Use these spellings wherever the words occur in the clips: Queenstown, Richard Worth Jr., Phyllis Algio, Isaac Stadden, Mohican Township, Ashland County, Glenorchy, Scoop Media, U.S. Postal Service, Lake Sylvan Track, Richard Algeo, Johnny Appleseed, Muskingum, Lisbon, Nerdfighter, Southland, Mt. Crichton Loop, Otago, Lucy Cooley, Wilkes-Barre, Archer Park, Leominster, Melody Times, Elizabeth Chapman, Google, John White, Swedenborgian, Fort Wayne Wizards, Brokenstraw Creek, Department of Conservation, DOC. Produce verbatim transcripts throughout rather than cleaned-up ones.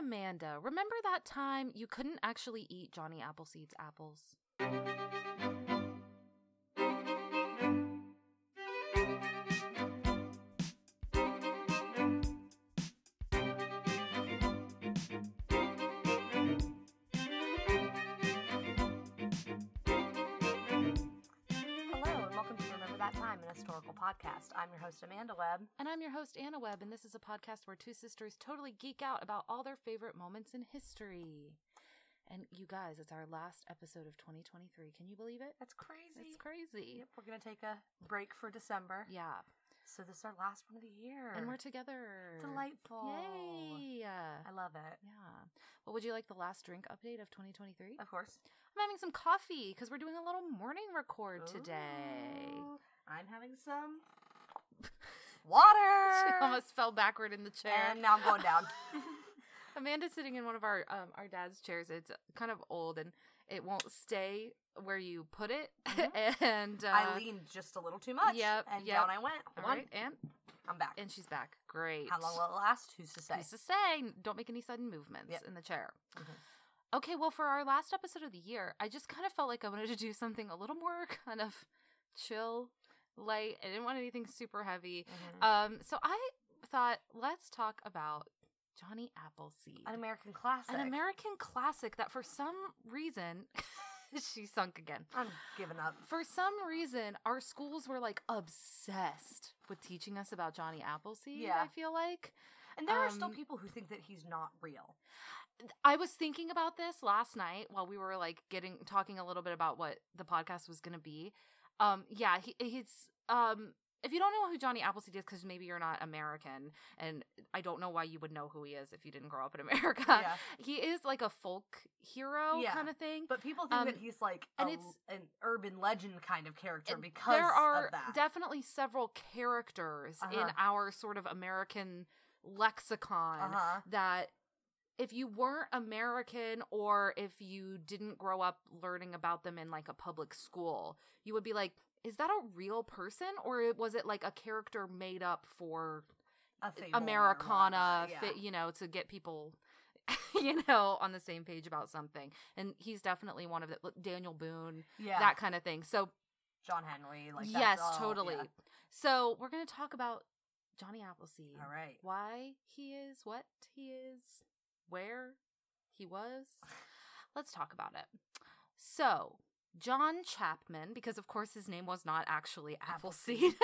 Amanda, remember that time you couldn't actually eat Johnny Appleseed's apples? Podcast. I'm your host, Amanda Webb. And I'm your host, Anna Webb, and this is a podcast where two sisters totally geek out about all their favorite moments in history. And you guys, it's our last episode of twenty twenty-three. Can you believe it? That's crazy. It's crazy. Yep, we're going to take a break for December. Yeah. So this is our last one of the year. And we're together. Delightful. Yay. I love it. Yeah. Well, would you like the last drink update of twenty twenty-three? Of course. I'm having some coffee because we're doing a little morning record Ooh. Today. I'm having some water. She almost fell backward in the chair. And now I'm going down. Amanda's sitting in one of our um, our dad's chairs. It's kind of old, and it won't stay where you put it. Mm-hmm. and uh, I leaned just a little too much. Yep. And yep. down I went. All right, and I'm back. And she's back. Great. How long will it last? Who's to say? Who's to say? Don't make any sudden movements yep. in the chair. Mm-hmm. Okay, well, for our last episode of the year, I just kind of felt like I wanted to do something a little more kind of chill, light. I didn't want anything super heavy. Mm-hmm. Um, so I thought, let's talk about Johnny Appleseed. An American classic. An American classic that for some reason, she sunk again. I'm giving up. For some reason, our schools were like obsessed with teaching us about Johnny Appleseed, yeah. I feel like. And there um, are still people who think that he's not real. I was thinking about this last night while we were like getting talking a little bit about what the podcast was going to be. Um, yeah, he, he's, um, if you don't know who Johnny Appleseed is, because maybe you're not American, and I don't know why you would know who he is if you didn't grow up in America. Yeah. He is like a folk hero yeah. kind of thing. But people think um, that he's like a, and it's, an urban legend kind of character because there are of that. Definitely several characters uh-huh. in our sort of American lexicon uh-huh. that... If you weren't American or if you didn't grow up learning about them in like a public school, you would be like, is that a real person or was it like a character made up for Americana, yeah. fit, you know, to get people, you know, on the same page about something? And he's definitely one of the, Daniel Boone, yeah. that kind of thing. So John Henry. like Yes, that's all, totally. Yeah. So we're going to talk about Johnny Appleseed. All right. Why he is, what he is. Where he was. Let's talk about it. So, John Chapman, because of course his name was not actually Appleseed,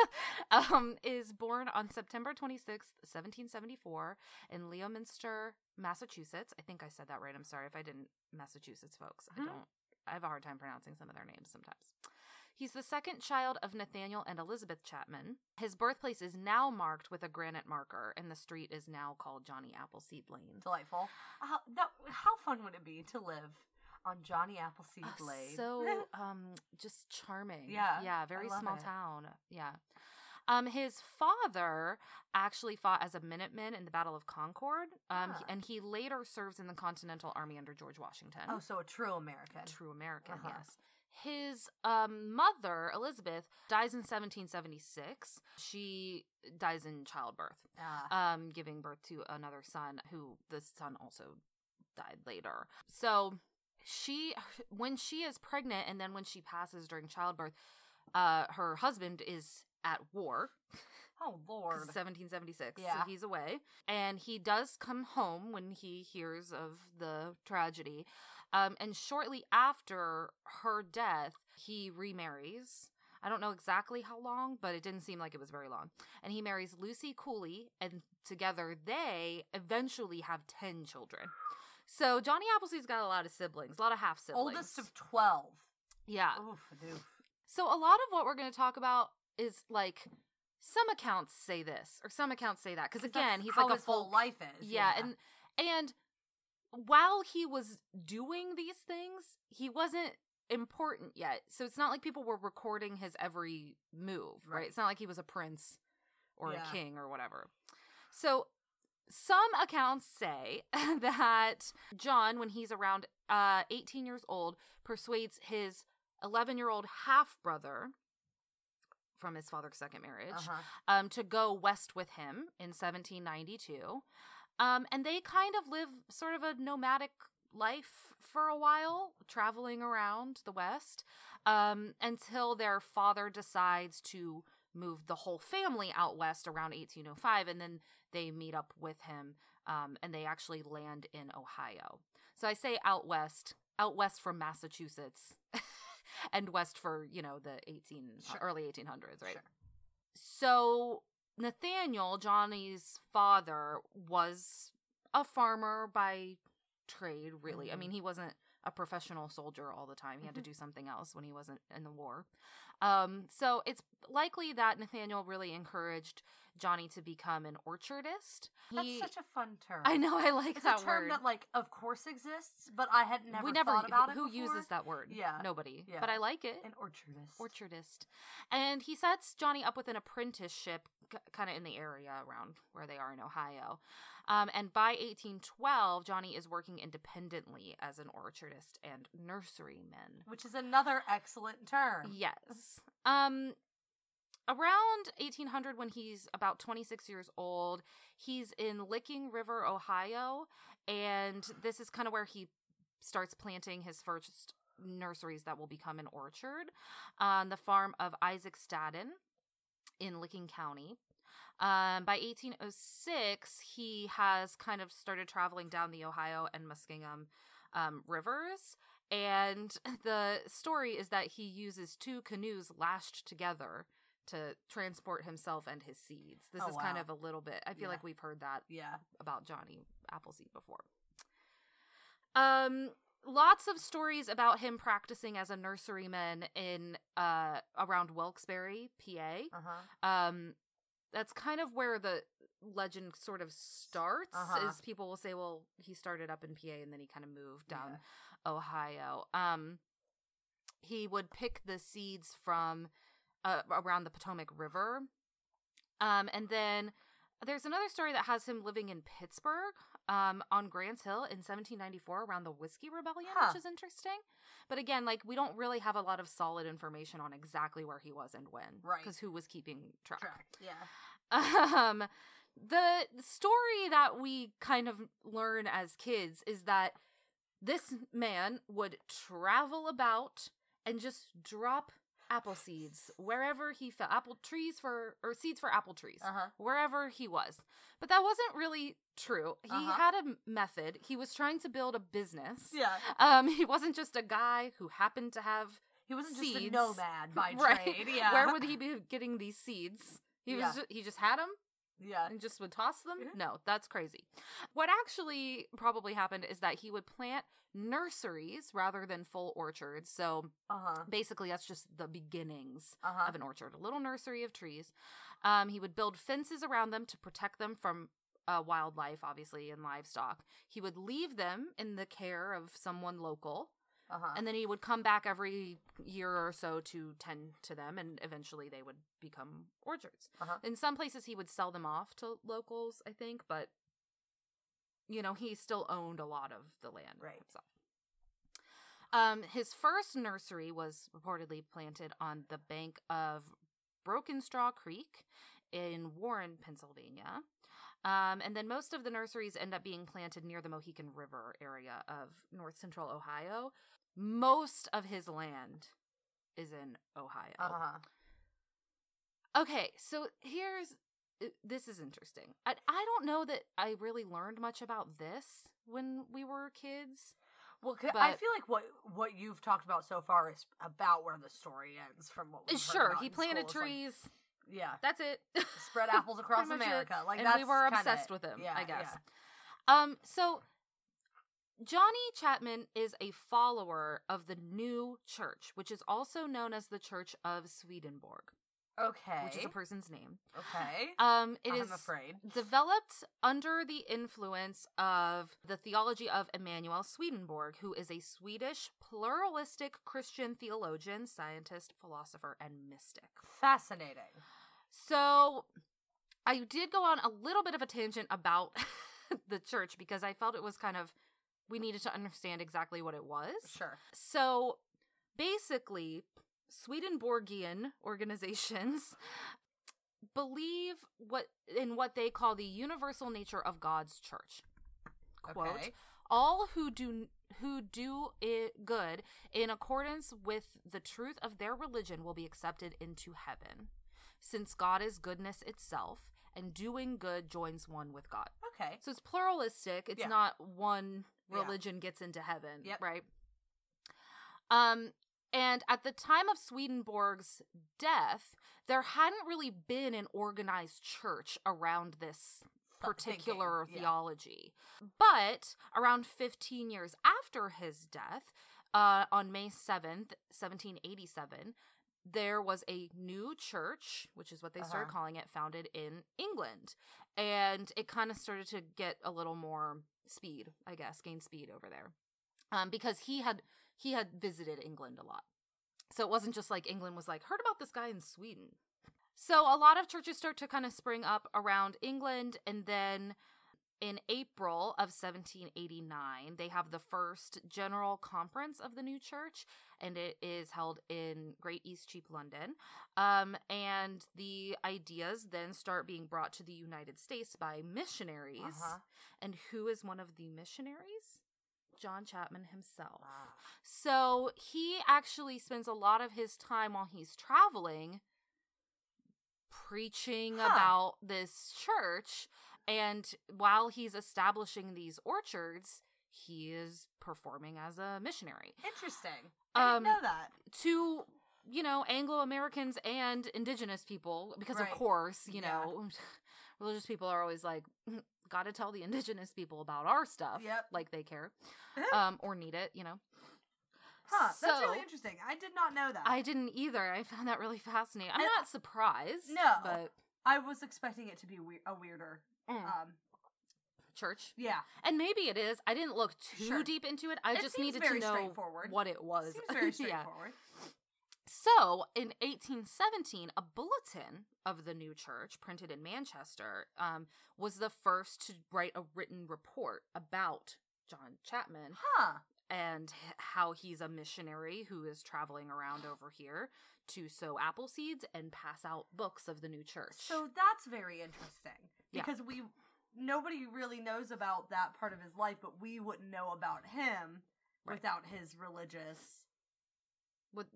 um, is born on September twenty-sixth, seventeen seventy-four in Leominster, Massachusetts. I think I said that right. I'm sorry if I didn't. Massachusetts folks. I mm-hmm. don't. I have a hard time pronouncing some of their names sometimes. He's the second child of Nathaniel and Elizabeth Chapman. His birthplace is now marked with a granite marker, and the street is now called Johnny Appleseed Lane. Delightful. How, that, how fun would it be to live on Johnny Appleseed uh, Lane? So um, just charming. Yeah. Yeah, very small it. town. Yeah. Um, his father actually fought as a Minuteman in the Battle of Concord, um, yeah. and he later serves in the Continental Army under George Washington. Oh, so a true American. A true American, uh-huh. yes. His um, mother, Elizabeth, dies in seventeen seventy-six. She dies in childbirth, uh. um, giving birth to another son who the son also died later. So she, when she is pregnant and then when she passes during childbirth, uh, her husband is at war. Oh, Lord. seventeen seventy-six. Yeah. So he's away. And he does come home when he hears of the tragedy. Um, and shortly after her death, he remarries. I don't know exactly how long, but it didn't seem like it was very long. And he marries Lucy Cooley, and together they eventually have ten children. So Johnny Appleseed's got a lot of siblings, a lot of half-siblings. Oldest of twelve. Yeah. Oof, oof. So a lot of what we're going to talk about is like... Some accounts say this, or some accounts say that, because again, he's like a full life is. Yeah, yeah, and and while he was doing these things, he wasn't important yet. So it's not like people were recording his every move, right? right? It's not like he was a prince or yeah. a king or whatever. So some accounts say that John, when he's around uh, eighteen years old, persuades his eleven-year-old half-brother from his father's second marriage, uh-huh. um, to go west with him in seventeen ninety-two. Um, and they kind of live sort of a nomadic life for a while, traveling around the West, um, until their father decides to move the whole family out west around eighteen oh five, and then they meet up with him, um, and they actually land in Ohio. So I say out west, out west from Massachusetts, and west for, you know, the eighteen sure. early eighteen hundreds, right? Sure. So Nathaniel, Johnny's father, was a farmer by trade, really. Mm-hmm. I mean, he wasn't a professional soldier all the time. He mm-hmm. had to do something else when he wasn't in the war. Um, so it's likely that Nathaniel really encouraged Johnny to become an orchardist. He, That's such a fun term. I know, I like it's that word. It's a term word. That, like, of course exists, but I had never, we never thought about who, it Who before. Uses that word? Yeah. Nobody. Yeah. But I like it. An orchardist. Orchardist. And he sets Johnny up with an apprenticeship c- kind of in the area around where they are in Ohio. Um, and by eighteen twelve, Johnny is working independently as an orchardist and nurseryman. Which is another excellent term. Yes. Um... Around eighteen hundred, when he's about twenty-six years old, he's in Licking River, Ohio, and this is kind of where he starts planting his first nurseries that will become an orchard on the farm of Isaac Stadden in Licking County. Um, by eighteen oh six, he has kind of started traveling down the Ohio and Muskingum um, rivers. And the story is that he uses two canoes lashed together to transport himself and his seeds. This oh, is wow. kind of a little bit, I feel yeah. like we've heard that yeah. about Johnny Appleseed before. Um, lots of stories about him practicing as a nurseryman in uh around Wilkes-Barre, P A. Uh-huh. Um, that's kind of where the legend sort of starts, uh-huh. is people will say, well, he started up in P A and then he kind of moved down yeah. Ohio. Um, he would pick the seeds from Uh, around the Potomac River. Um, and then there's another story that has him living in Pittsburgh um, on Grants Hill in seventeen ninety-four around the Whiskey Rebellion, huh. which is interesting. But again, like, we don't really have a lot of solid information on exactly where he was and when. Right. Because who was keeping track. track. Yeah. Um, the story that we kind of learn as kids is that this man would travel about and just drop apple seeds wherever he fell, apple trees for, or seeds for apple trees, uh-huh. wherever he was. But that wasn't really true. He uh-huh. had a method. He was trying to build a business. Yeah. Um, he wasn't just a guy who happened to have He wasn't seeds. Just a nomad by right. trade. Yeah. Where would he be getting these seeds? He was. Yeah. Just, he just had them. Yeah. And just would toss them? Mm-hmm. No, that's crazy. What actually probably happened is that he would plant nurseries rather than full orchards. So uh-huh. basically that's just the beginnings uh-huh. of an orchard, a little nursery of trees. Um, he would build fences around them to protect them from uh, wildlife, obviously, and livestock. He would leave them in the care of someone local. Uh-huh. And then he would come back every year or so to tend to them, and eventually they would become orchards. Uh-huh. In some places, he would sell them off to locals, I think, but, you know, he still owned a lot of the land right. himself. Um, his first nursery was reportedly planted on the bank of Brokenstraw Creek in Warren, Pennsylvania. Um, and then most of the nurseries end up being planted near the Mohican River area of north central Ohio. Most of his land is in Ohio. Uh-huh. Okay, so here's, this is interesting. I, I don't know that I really learned much about this when we were kids. Well, but, I feel like what what you've talked about so far is about where the story ends from what we've Sure, he planted trees. Like, yeah. That's it. Spread apples across America. Like, and that's we were obsessed it. With him, yeah, I guess. Yeah. Um, so, Johnny Chapman is a follower of the new church, which is also known as the Church of Swedenborg. Okay. Which is a person's name. Okay. Um, it I'm is afraid. Developed under the influence of the theology of Emanuel Swedenborg, who is a Swedish pluralistic Christian theologian, scientist, philosopher, and mystic. Fascinating. So I did go on a little bit of a tangent about the church because I felt it was kind of, we needed to understand exactly what it was. Sure. So basically, Swedenborgian organizations believe what in what they call the universal nature of God's church. Quote, okay. All who do who do it good in accordance with the truth of their religion will be accepted into heaven, since God is goodness itself, and doing good joins one with God. Okay. So it's pluralistic. It's yeah. not one religion yeah. gets into heaven, yep. right? Um, and at the time of Swedenborg's death, there hadn't really been an organized church around this particular thinking. theology. Yeah. But around fifteen years after his death, uh, on May seventh, seventeen eighty-seven, there was a new church, which is what they uh-huh. started calling it, founded in England. And it kind of started to get a little more speed, I guess, gain speed over there. Um, because he had he had visited England a lot. So it wasn't just like England was like, heard about this guy in Sweden. So a lot of churches start to kind of spring up around England. And then in April of seventeen eighty-nine, they have the first general conference of the new church. And it is held in Great Eastcheap, London. Um, and the ideas then start being brought to the United States by missionaries. Uh-huh. And who is one of the missionaries? John Chapman himself. Wow. So he actually spends a lot of his time while he's traveling preaching huh. about this church. And while he's establishing these orchards, he is performing as a missionary. Interesting. I um, didn't know that. To, you know, Anglo-Americans and indigenous people, because right. of course, you yeah. know, religious people are always like, got to tell the indigenous people about our stuff. Yep. Like they care um, or need it, you know. Huh. So, that's really interesting. I did not know that. I didn't either. I found that really fascinating. I'm and, not surprised. No. But I was expecting it to be we- a weirder mm. um, church. Yeah. And maybe it is. I didn't look too sure. deep into it. I it just needed to know what it was. It seems very straightforward. yeah. So, in eighteen seventeen, a bulletin of the new church, printed in Manchester, um, was the first to write a written report about John Chapman. Huh. And how he's a missionary who is traveling around over here to sow apple seeds and pass out books of the new church. So, that's very interesting. Because yeah. we nobody really knows about that part of his life, but we wouldn't know about him right. without his religious... With,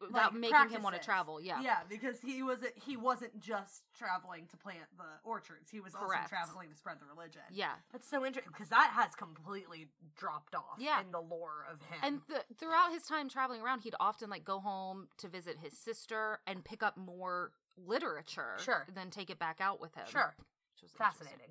without like making practices. Him want to travel, yeah, yeah, because he wasn't he wasn't just traveling to plant the orchards. He was Correct. Also traveling to spread the religion. Yeah, that's so interesting because that has completely dropped off. Yeah. in the lore of him. And th- throughout his time traveling around, he'd often like go home to visit his sister and pick up more literature. Sure, and then take it back out with him. Sure, which was fascinating.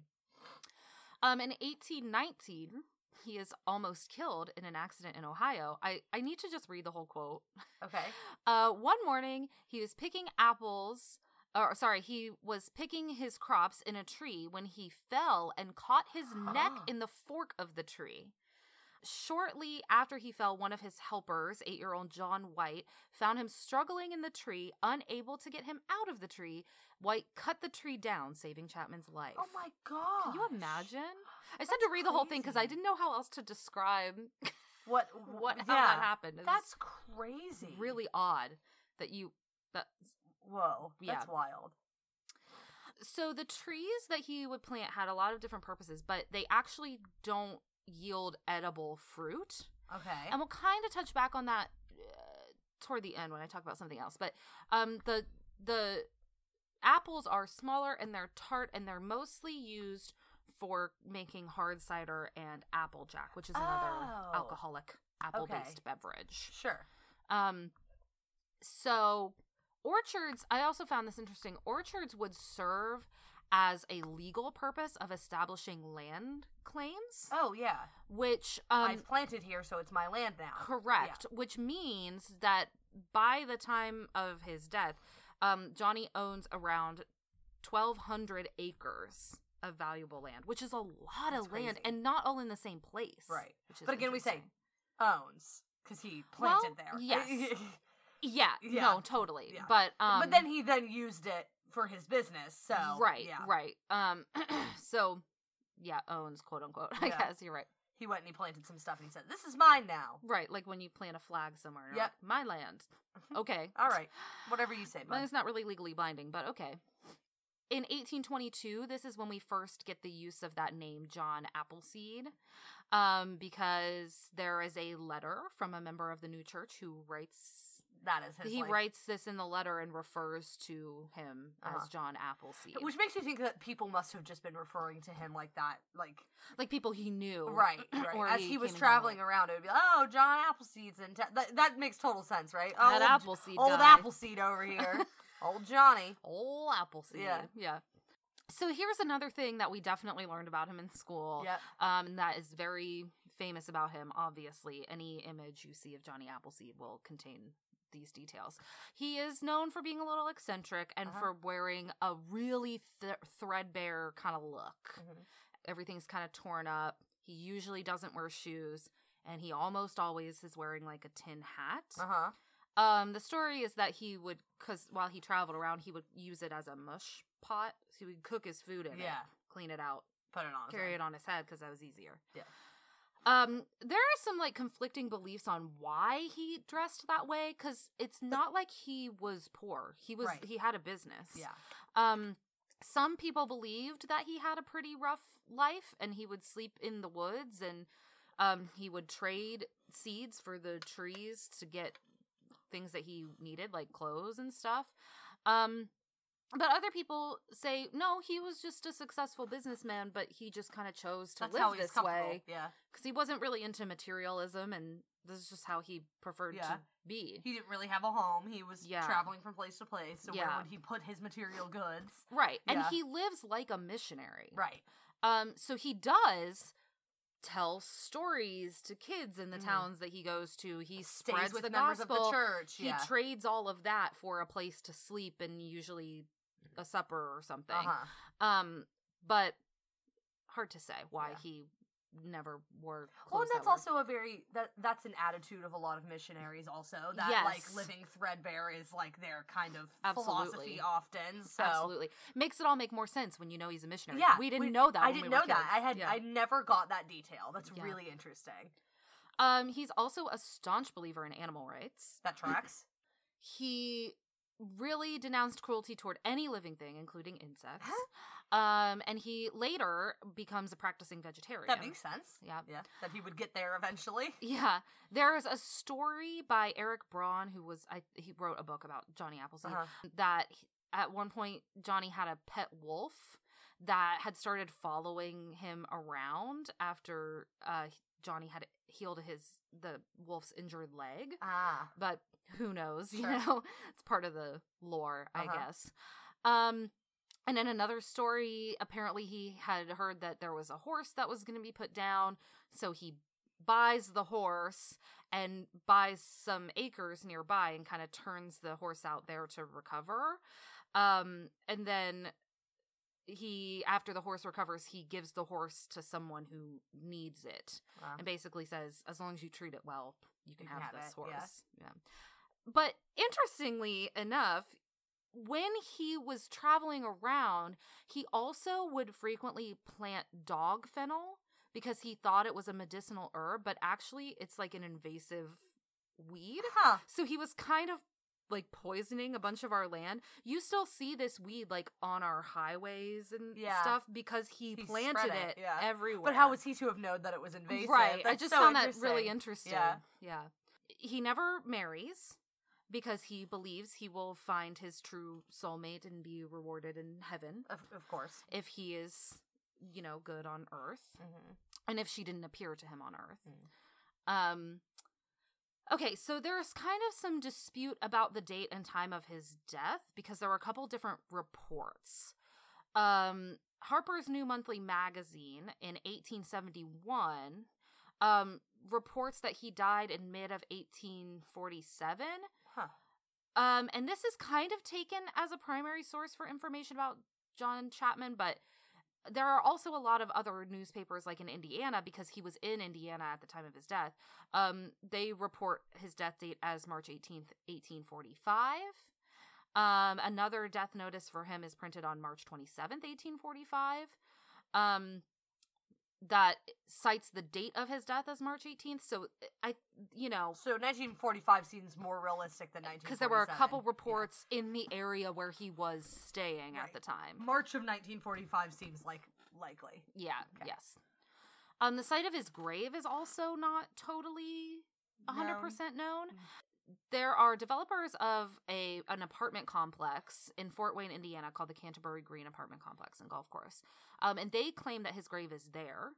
Um, in eighteen nineteen. He is almost killed in an accident in Ohio. I, I need to just read the whole quote. Okay. Uh, one morning, he was picking apples, or sorry, he was picking his crops in a tree when he fell and caught his oh. neck in the fork of the tree. Shortly after he fell, one of his helpers, eight-year-old John White, found him struggling in the tree, unable to get him out of the tree. White cut the tree down, saving Chapman's life. Oh, my God. Can you imagine? I That's said to read the whole crazy. Thing because I didn't know how else to describe what, what yeah. how that happened. That's crazy. Really odd that you... That, Whoa, yeah. that's wild. So the trees that he would plant had a lot of different purposes, but they actually don't yield edible fruit. Okay. And we'll kind of touch back on that uh, toward the end when I talk about something else. But um, the the apples are smaller and they're tart and they're mostly used for making hard cider and apple jack, which is another oh. alcoholic apple-based okay. beverage. Sure. Um. So orchards, I also found this interesting. Orchards would serve as a legal purpose of establishing land claims. Oh, yeah. Which... Um, I've planted here, so it's my land now. Correct. Yeah. Which means that by the time of his death, um, Johnny owns around twelve hundred acres of valuable land, which is a lot That's of crazy. Land, and not all in the same place. Right. Which is but again, we say owns, because he planted well, there. Yes. yeah, yeah. No, totally. Yeah. But um, But then he then used it for his business, so right, yeah. right. Um, so yeah, owns quote unquote. I yeah. guess you're right. He went and he planted some stuff, and he said, "This is mine now." Right, like when you plant a flag somewhere. Yep, like, my land. Okay, all right, whatever you say. Well, it's not really legally binding, but okay. In eighteen twenty-two, this is when we first get the use of that name, John Appleseed, um, because there is a letter from a member of the new church who writes... That is his He life. writes this in the letter and refers to him uh-huh. as John Appleseed. Which makes you think that people must have just been referring to him like that. Like like people he knew. Right, right. Or as he, he was traveling around, it would be like, oh, John Appleseed's in town. That, that makes total sense, right? That old, Appleseed Old died. Appleseed over here. Old Johnny. Old Appleseed. Yeah. Yeah. So here's another thing that we definitely learned about him in school. Yep. Um, that is very famous about him, obviously. Any image you see of Johnny Appleseed will contain these details. He is known for being a little eccentric and uh-huh. for wearing a really th- threadbare kind of look. Mm-hmm. Everything's kind of torn up. He usually doesn't wear shoes, and he almost always is wearing like a tin hat. Uh-huh. Um, the story is that he would, because while he traveled around, he would use it as a mush pot. So he would cook his food in yeah. it, clean it out, put it on, carry his it on his head because that was easier. Yeah. Um, there are some like conflicting beliefs on why he dressed that way because it's not like he was poor. He was right. He had a business. Yeah. Um, some people believed that he had a pretty rough life and he would sleep in the woods and um he would trade seeds for the trees to get things that he needed, like clothes and stuff. Um, but other people say, no, he was just a successful businessman, but he just kind of chose to That's live how this way. Yeah. Because he wasn't really into materialism, and this is just how he preferred yeah. to be. He didn't really have a home. He was yeah. traveling from place to place, so yeah. where would he put his material goods? Right. Yeah. And he lives like a missionary. Right. Um. So he does... tell stories to kids in the mm. towns that he goes to. He Stays spreads with the members gospel. Of the church. Yeah. He trades all of that for a place to sleep and usually a supper or something. Uh-huh. Um, but hard to say why yeah. he never wore clothes. Well, and that's that also a very that that's an attitude of a lot of missionaries. Also, that yes. like living threadbare is like their kind of Absolutely. Philosophy often. So Absolutely makes it all make more sense when you know he's a missionary. Yeah, we didn't we, know that. I when didn't we were know kids. That. I had yeah. I never got that detail. That's yeah. really interesting. Um, he's also a staunch believer in animal rights. That tracks. He really denounced cruelty toward any living thing, including insects. Um, and he later becomes a practicing vegetarian. That makes sense. Yeah. Yeah. That he would get there eventually. Yeah. There's a story by Eric Braun, who was, I, he wrote a book about Johnny Appleseed, uh-huh. that he, at one point, Johnny had a pet wolf that had started following him around after uh, Johnny had healed his, the wolf's injured leg. Ah. But... who knows, sure. you know? It's part of the lore, uh-huh. I guess. Um, and then another story, apparently he had heard that there was a horse that was going to be put down, so he buys the horse and buys some acres nearby and kind of turns the horse out there to recover. Um, and then he, after the horse recovers, he gives the horse to someone who needs it. Wow. And basically says, as long as you treat it well, you can, you can have, have this it, horse. Yeah. yeah. But interestingly enough, when he was traveling around, he also would frequently plant dog fennel because he thought it was a medicinal herb, but actually it's like an invasive weed. Huh. So he was kind of like poisoning a bunch of our land. You still see this weed like on our highways and yeah. stuff because he, he planted it, it yeah. everywhere. But how was he to have known that it was invasive? Right. That's I just so found that really interesting. Yeah. yeah. He never marries because he believes he will find his true soulmate and be rewarded in heaven. Of, of course. If he is, you know, good on earth. Mm-hmm. And if she didn't appear to him on earth. Mm. Um, okay, so there's kind of some dispute about the date and time of his death because there were a couple different reports. Um, Harper's New Monthly Magazine in eighteen seventy-one um, reports that he died in mid of eighteen forty-seven. Huh. Um, and this is kind of taken as a primary source for information about John Chapman, but there are also a lot of other newspapers, like in Indiana, because he was in Indiana at the time of his death. Um, they report his death date as March eighteenth, eighteen forty-five. Um, another death notice for him is printed on March twenty-seventh, eighteen forty-five. Um, that cites the date of his death as March eighteenth. So, I, you know. So, nineteen forty-five seems more realistic than nineteen forty-seven. Because there were a couple reports yeah. in the area where he was staying right. at the time. March of nineteen forty-five seems like likely. Yeah, okay. yes. Um, the site of his grave is also not totally one hundred percent known. known. There are developers of a an apartment complex in Fort Wayne, Indiana, called the Canterbury Green Apartment Complex and Golf Course. Um, and they claim that his grave is there,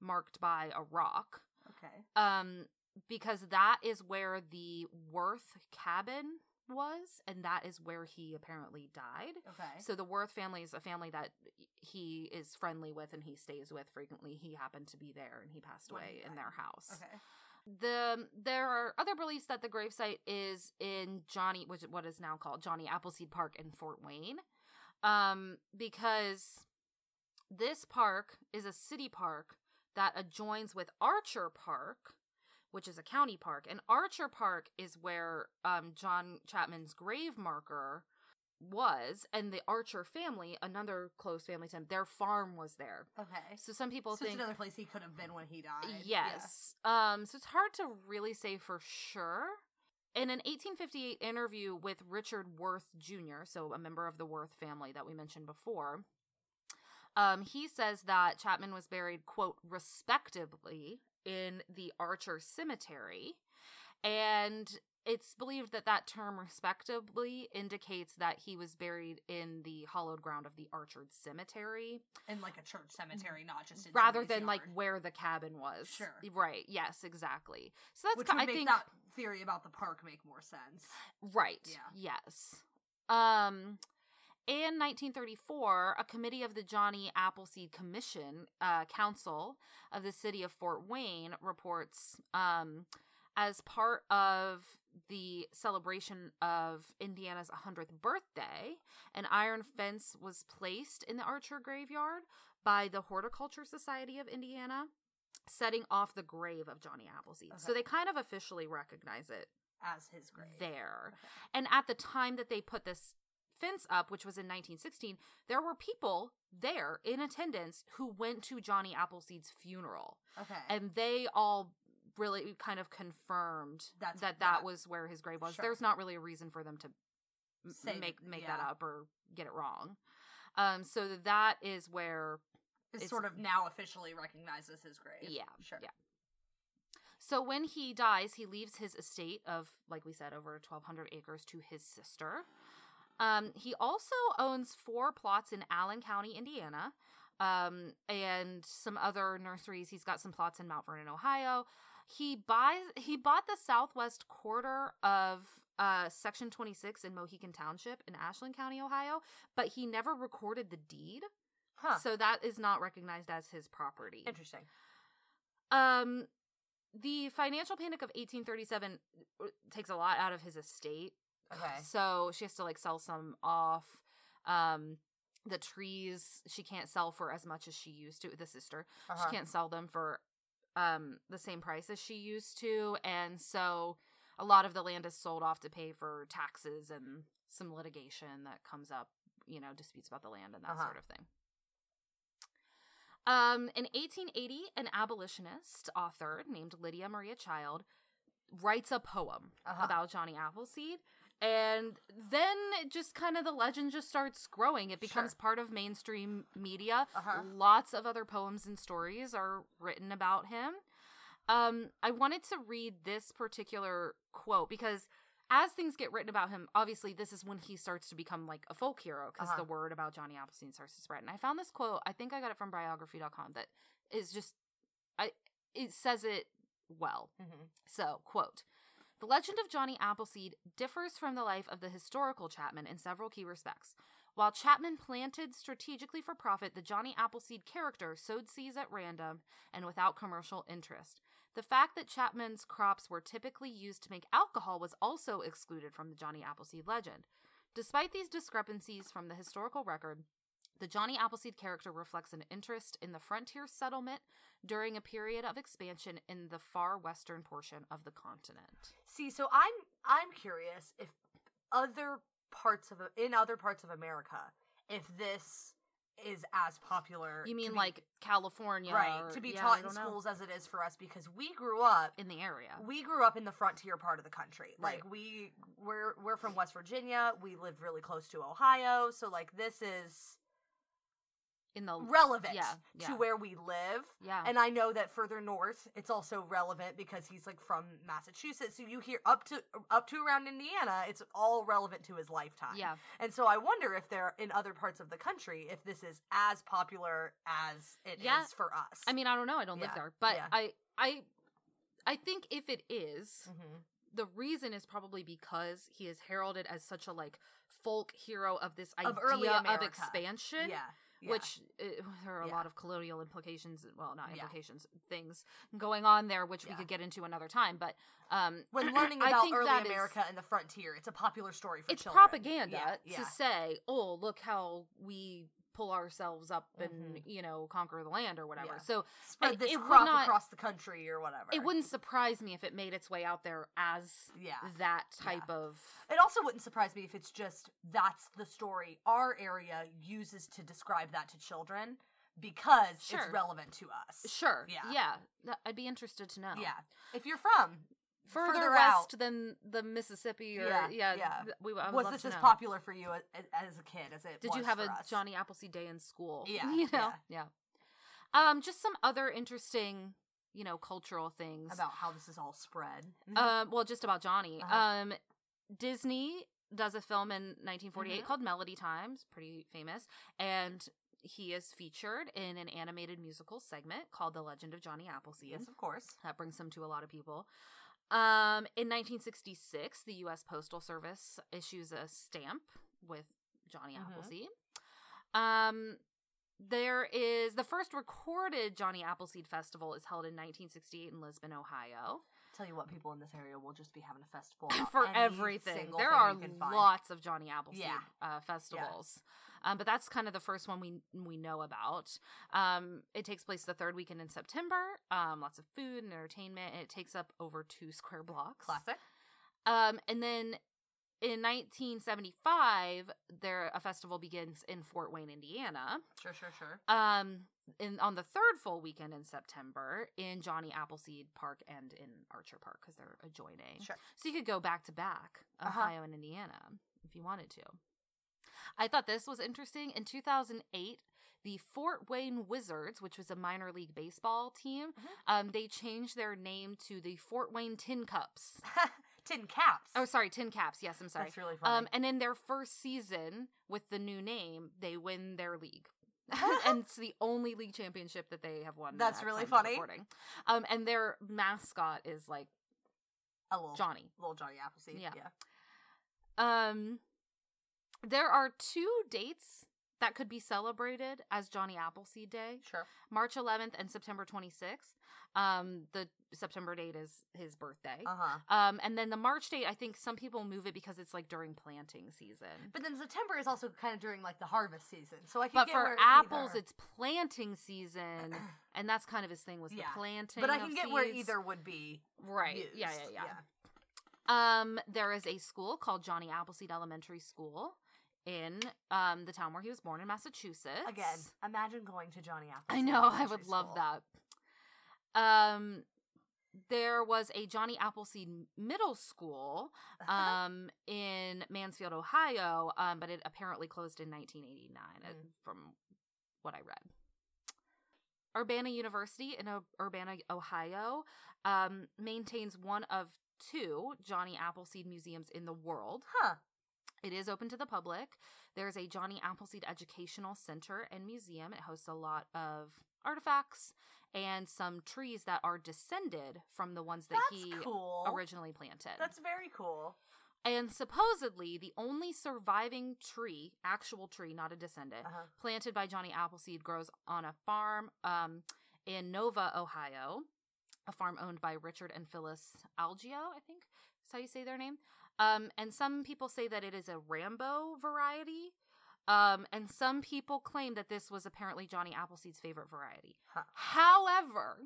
marked by a rock. Okay. Um, because that is where the Worth cabin was, and that is where he apparently died. Okay. So the Worth family is a family that he is friendly with and he stays with frequently. He happened to be there, and he passed away in their house. Okay. The there are other beliefs that the gravesite is in Johnny, which is what is now called Johnny Appleseed Park in Fort Wayne, um, because this park is a city park that adjoins with Archer Park, which is a county park, and Archer Park is where um, John Chapman's grave marker was, and the Archer family, another close family to him, their farm was there. Okay. So some people so think... So it's another place he could have been when he died. Yes. Yeah. Um, so it's hard to really say for sure. In an eighteen fifty-eight interview with Richard Worth Junior, so a member of the Worth family that we mentioned before, um, he says that Chapman was buried, quote, respectably in the Archer Cemetery, and... It's believed that that term respectably indicates that he was buried in the hallowed ground of the Archer Cemetery. In like a church cemetery, not just in Rather than yard. like where the cabin was. Sure. Right. Yes, exactly. So that's Which would I make think, that theory about the park make more sense. Right. Yeah. Yes. Um, in nineteen thirty-four, a committee of the Johnny Appleseed Commission, uh, Council of the City of Fort Wayne reports... Um, As part of the celebration of Indiana's one hundredth birthday, an iron fence was placed in the Archer graveyard by the Horticulture Society of Indiana, setting off the grave of Johnny Appleseed. Okay. So they kind of officially recognize it as his grave there. Okay. And at the time that they put this fence up, which was in nineteen sixteen, there were people there in attendance who went to Johnny Appleseed's funeral. Okay. And they all... really kind of confirmed That's, that that yeah. was where his grave was. Sure. There's not really a reason for them to Say, make make yeah. that up or get it wrong. Um, so that is where... It's, it's sort of now officially recognized as his grave. Yeah. Sure. Yeah. So when he dies, he leaves his estate of, like we said, over twelve hundred acres to his sister. Um, he also owns four plots in Allen County, Indiana, um, and some other nurseries. He's got some plots in Mount Vernon, Ohio. He buys. He bought the southwest quarter of uh, Section twenty-six in Mohican Township in Ashland County, Ohio, but he never recorded the deed, huh. so that is not recognized as his property. Interesting. Um, the financial panic of eighteen thirty-seven takes a lot out of his estate. Okay. So she has to like sell some off. Um, the trees she can't sell for as much as she used to. The sister uh-huh. she can't sell them for. Um, the same price as she used to, and so a lot of the land is sold off to pay for taxes and some litigation that comes up, you know, disputes about the land and that uh-huh. sort of thing. Um, in eighteen eighty, an abolitionist author named Lydia Maria Child writes a poem uh-huh. about Johnny Appleseed, and then just kind of the legend just starts growing. It becomes sure. part of mainstream media. Uh-huh. Lots of other poems and stories are written about him. Um, I wanted to read this particular quote because as things get written about him, obviously this is when he starts to become like a folk hero because uh-huh. the word about Johnny Appleseed starts to spread. And I found this quote, I think I got it from biography dot com, that is just, I it says it well. Mm-hmm. So, quote, "The legend of Johnny Appleseed differs from the life of the historical Chapman in several key respects. While Chapman planted strategically for profit, the Johnny Appleseed character sowed seeds at random and without commercial interest. The fact that Chapman's crops were typically used to make alcohol was also excluded from the Johnny Appleseed legend. Despite these discrepancies from the historical record, the Johnny Appleseed character reflects an interest in the frontier settlement during a period of expansion in the far western portion of the continent." See, so I'm I'm curious if other parts of in other parts of America, if this is as popular. You mean be, like California? Right, or, to be yeah, taught in schools know. as it is for us, because we grew up in the area. We grew up in the frontier part of the country. Right. Like we we're we're from West Virginia. We live really close to Ohio, so like this is in the relevant yeah, yeah. to where we live. Yeah. And I know that further north it's also relevant because he's like from Massachusetts. So you hear up to up to around Indiana, it's all relevant to his lifetime. Yeah. And so I wonder if they're in other parts of the country, if this is as popular as it yeah. is for us. I mean, I don't know. I don't yeah. live there. But yeah. I I I think if it is, mm-hmm. the reason is probably because he is heralded as such a like folk hero of this idea of, early of expansion. Yeah. Yeah. Which, uh, there are a yeah. lot of colonial implications, well, not implications, yeah. things going on there, which yeah. we could get into another time, but... Um, when learning about early America is, and the frontier, it's a popular story for it's children. It's propaganda yeah. Yeah. to say, oh, look how we pull ourselves up and, mm-hmm. you know, conquer the land or whatever. Yeah. So Spread I, this it crop not, across the country or whatever. It wouldn't surprise me if it made its way out there as yeah. that type yeah. of... It also wouldn't surprise me if it's just that's the story our area uses to describe that to children because sure. it's relevant to us. Sure. Yeah. Yeah. I'd be interested to know. Yeah. If you're from... Further, further west out. than the Mississippi, or yeah, yeah, yeah. We, I would was love this to as know. popular for you as, as a kid as it Did was you have for a us. Johnny Appleseed day in school? Yeah, you know, yeah. yeah. Um, just some other interesting, you know, cultural things about how this is all spread. Um, uh, well, just about Johnny. Uh-huh. Um, Disney does a film in nineteen forty-eight mm-hmm. called Melody Times, pretty famous, and he is featured in an animated musical segment called The Legend of Johnny Appleseed. Yes, of course, that brings him to a lot of people. Um, in nineteen sixty-six, the U S Postal Service issues a stamp with Johnny mm-hmm. Appleseed. Um, there is the first recorded Johnny Appleseed Festival is held in nineteen sixty-eight in Lisbon, Ohio. Tell you what, people in this area will just be having a festival for everything. There are lots of Johnny Appleseed yeah. uh, festivals, yeah. Um, but that's kind of the first one we we know about. Um, it takes place the third weekend in September. Um, lots of food and entertainment, and it takes up over two square blocks. Classic. Um, and then in nineteen seventy-five, there a festival begins in Fort Wayne, Indiana. Sure, sure, sure. Um. In, on the third full weekend in September in Johnny Appleseed Park and in Archer Park because they're adjoining. Sure. So you could go back to back, Ohio uh-huh. and Indiana, if you wanted to. I thought this was interesting. In two thousand eight, the Fort Wayne Wizards, which was a minor league baseball team, mm-hmm. um, they changed their name to the Fort Wayne Tin Caps. Tin Caps. Oh, sorry, Tin Caps. Yes, I'm sorry. That's really funny. Um, and in their first season with the new name, they win their league. And it's the only league championship that they have won. That's that really funny. Um, and their mascot is like a little Johnny, little Johnny Appleseed. Yeah. yeah. Um, there are two dates that could be celebrated as Johnny Appleseed Day. Sure. March eleventh and September twenty-sixth. Um, the September date is his birthday. Uh-huh. Um, and then the March date, I think some people move it because it's like during planting season. But then September is also kind of during like the harvest season. So I can But get for apples, either. It's planting season. And that's kind of his thing was the yeah. planting. But I can get seeds. Where either would be right. used. Yeah, yeah, yeah, yeah. Um, there is a school called Johnny Appleseed Elementary School in um, the town where he was born in Massachusetts. Again, imagine going to Johnny Appleseed. I know, I would school. love that. Um, there was a Johnny Appleseed Middle School um, in Mansfield, Ohio, um, but it apparently closed in nineteen eighty-nine, mm. from what I read. Urbana University in o- Urbana, Ohio, um, maintains one of two Johnny Appleseed museums in the world. Huh. It is open to the public. There's a Johnny Appleseed Educational Center and Museum. It hosts a lot of artifacts and some trees that are descended from the ones that That's he cool. originally planted. That's very cool. And supposedly the only surviving tree, actual tree, not a descendant, uh-huh. planted by Johnny Appleseed grows on a farm um, in Nova, Ohio, a farm owned by Richard and Phyllis Algio, I think is how you say their name. Um, and some people say that it is a Rambo variety. Um, and some people claim that this was apparently Johnny Appleseed's favorite variety. Huh. However,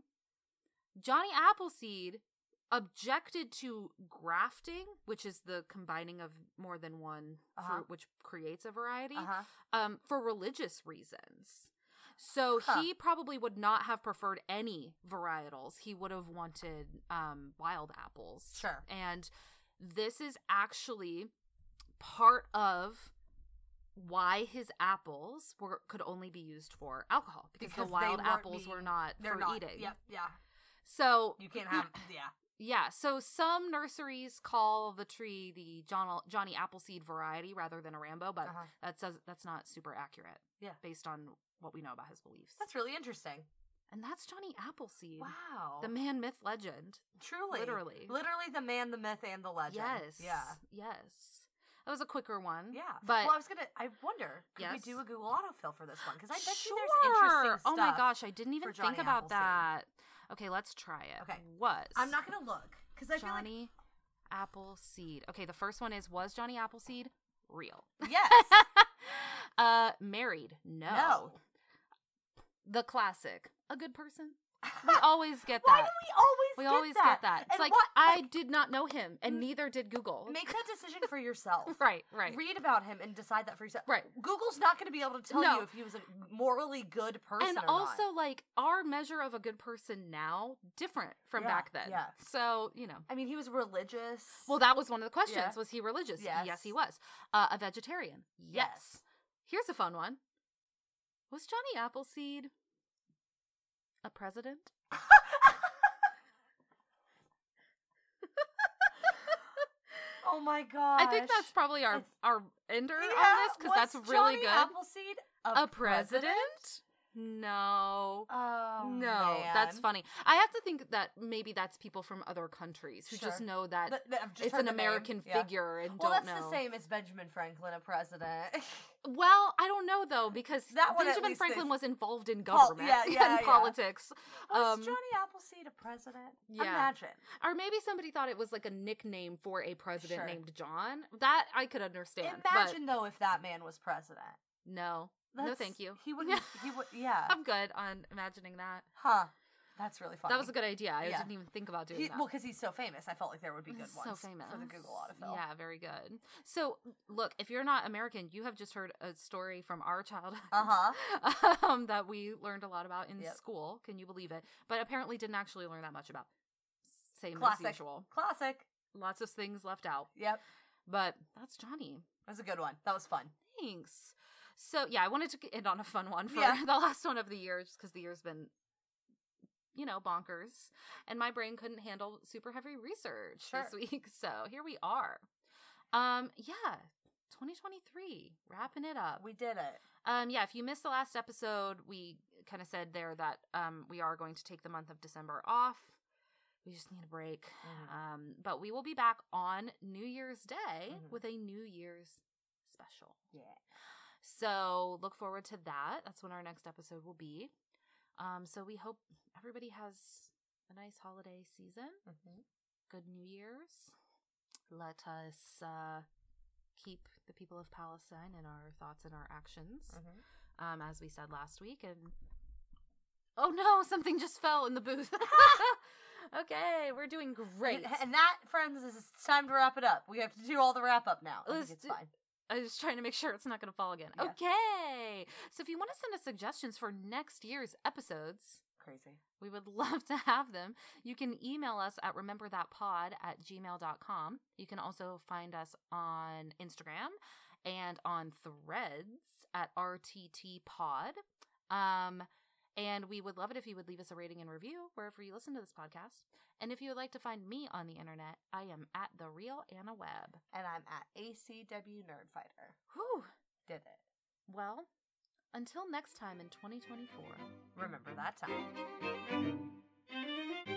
Johnny Appleseed objected to grafting, which is the combining of more than one uh-huh. fruit, which creates a variety, uh-huh. um, for religious reasons. So huh. he probably would not have preferred any varietals. He would have wanted um, wild apples. Sure. And this is actually part of why his apples were could only be used for alcohol, because, because the wild apples being, were not for not, eating. Yep, yeah. So you can't have yeah. Yeah, so some nurseries call the tree the John, Johnny Appleseed variety rather than a Rambo, but uh-huh. that says that's not super accurate. Yeah. Based on what we know about his beliefs. That's really interesting. And that's Johnny Appleseed. Wow. The man, myth, legend. Truly. Literally. Literally the man, the myth, and the legend. Yes. Yeah. Yes. That was a quicker one. Yeah. But well, I was going to, I wonder, could yes. we do a Google autofill for this one? Because I bet sure. you there's interesting stuff. Oh my gosh, I didn't even think about Appleseed. that. Okay, let's try it. Okay. Was. I'm not going to look. Because I Johnny feel Johnny like... Appleseed. Okay, the first one is, was Johnny Appleseed real? Yes. uh, married? No. No. The classic. A good person? We always get that. Why do we always we get always that? get that. It's and like, what, like, I did not know him, and neither did Google. Make that decision for yourself. Right, right. Read about him and decide that for yourself. Right. Google's not going to be able to tell no. you if he was a morally good person and or also, not. And also, like, our measure of a good person now, different from yeah, back then. Yeah. So, you know. I mean, he was religious. Well, that was one of the questions. Yeah. Was he religious? Yes. Yes, he was. Uh, a vegetarian? Yes. yes. Here's a fun one. Was Johnny Appleseed... a president? Oh my gosh. I think that's probably our, our ender yeah, on this, because that's really Johnny good. Appleseed a, a president? president? No. Oh, no, man. That's funny. I have to think that maybe that's people from other countries who sure. just know that the, the, just it's an American name. figure yeah. and well, don't know. Well, that's the same as Benjamin Franklin, a president. Well, I don't know, though, because that Benjamin Franklin was involved in government yeah, yeah, and yeah. politics. Was um, Johnny Appleseed a president? Yeah. Imagine. Or maybe somebody thought it was like a nickname for a president sure. named John. That I could understand. Imagine, but... though, if that man was president. No. That's, no, thank you. He wouldn't. He would. Yeah. I'm good on imagining that. Huh. That's really funny. That was a good idea. I yeah. didn't even think about doing he, that. Well, because he's so famous, I felt like there would be good he's ones so famous. for the Google autofill. Yeah, very good. So, look, if you're not American, you have just heard a story from our childhood uh-huh. um, that we learned a lot about in yep. school. Can you believe it? But apparently, didn't actually learn that much about. Same Classic. as usual. Classic. Lots of things left out. Yep. But that's Johnny. That was a good one. That was fun. Thanks. So, yeah, I wanted to end on a fun one for yeah. the last one of the year, just because the year's been, you know, bonkers. And my brain couldn't handle super heavy research sure. this week. So, here we are. Um, yeah, twenty twenty-three, wrapping it up. We did it. Um, yeah, if you missed the last episode, we kind of said there that um, we are going to take the month of December off. We just need a break. Mm-hmm. Um, but we will be back on New Year's Day mm-hmm. with a New Year's special. Yeah. So look forward to that. That's when our next episode will be. Um, so we hope everybody has a nice holiday season. Mm-hmm. Good New Year's. Let us uh, keep the people of Palestine in our thoughts and our actions, mm-hmm. um, as we said last week. And oh no, something just fell in the booth. Okay, we're doing great. And that, friends, is time to wrap it up. We have to do all the wrap up now. I think it's fine. I was trying to make sure it's not going to fall again. Yeah. Okay. So if you want to send us suggestions for next year's episodes. Crazy. We would love to have them. You can email us at remember that pod at gmail dot com. You can also find us on Instagram and on Threads at R T T pod. Um, and we would love it if you would leave us a rating and review wherever you listen to this podcast. And if you would like to find me on the internet, I am at The Real Anna Webb. And I'm at A C W Nerdfighter. Whew. Did it. Well, until next time in twenty twenty-four, remember that time.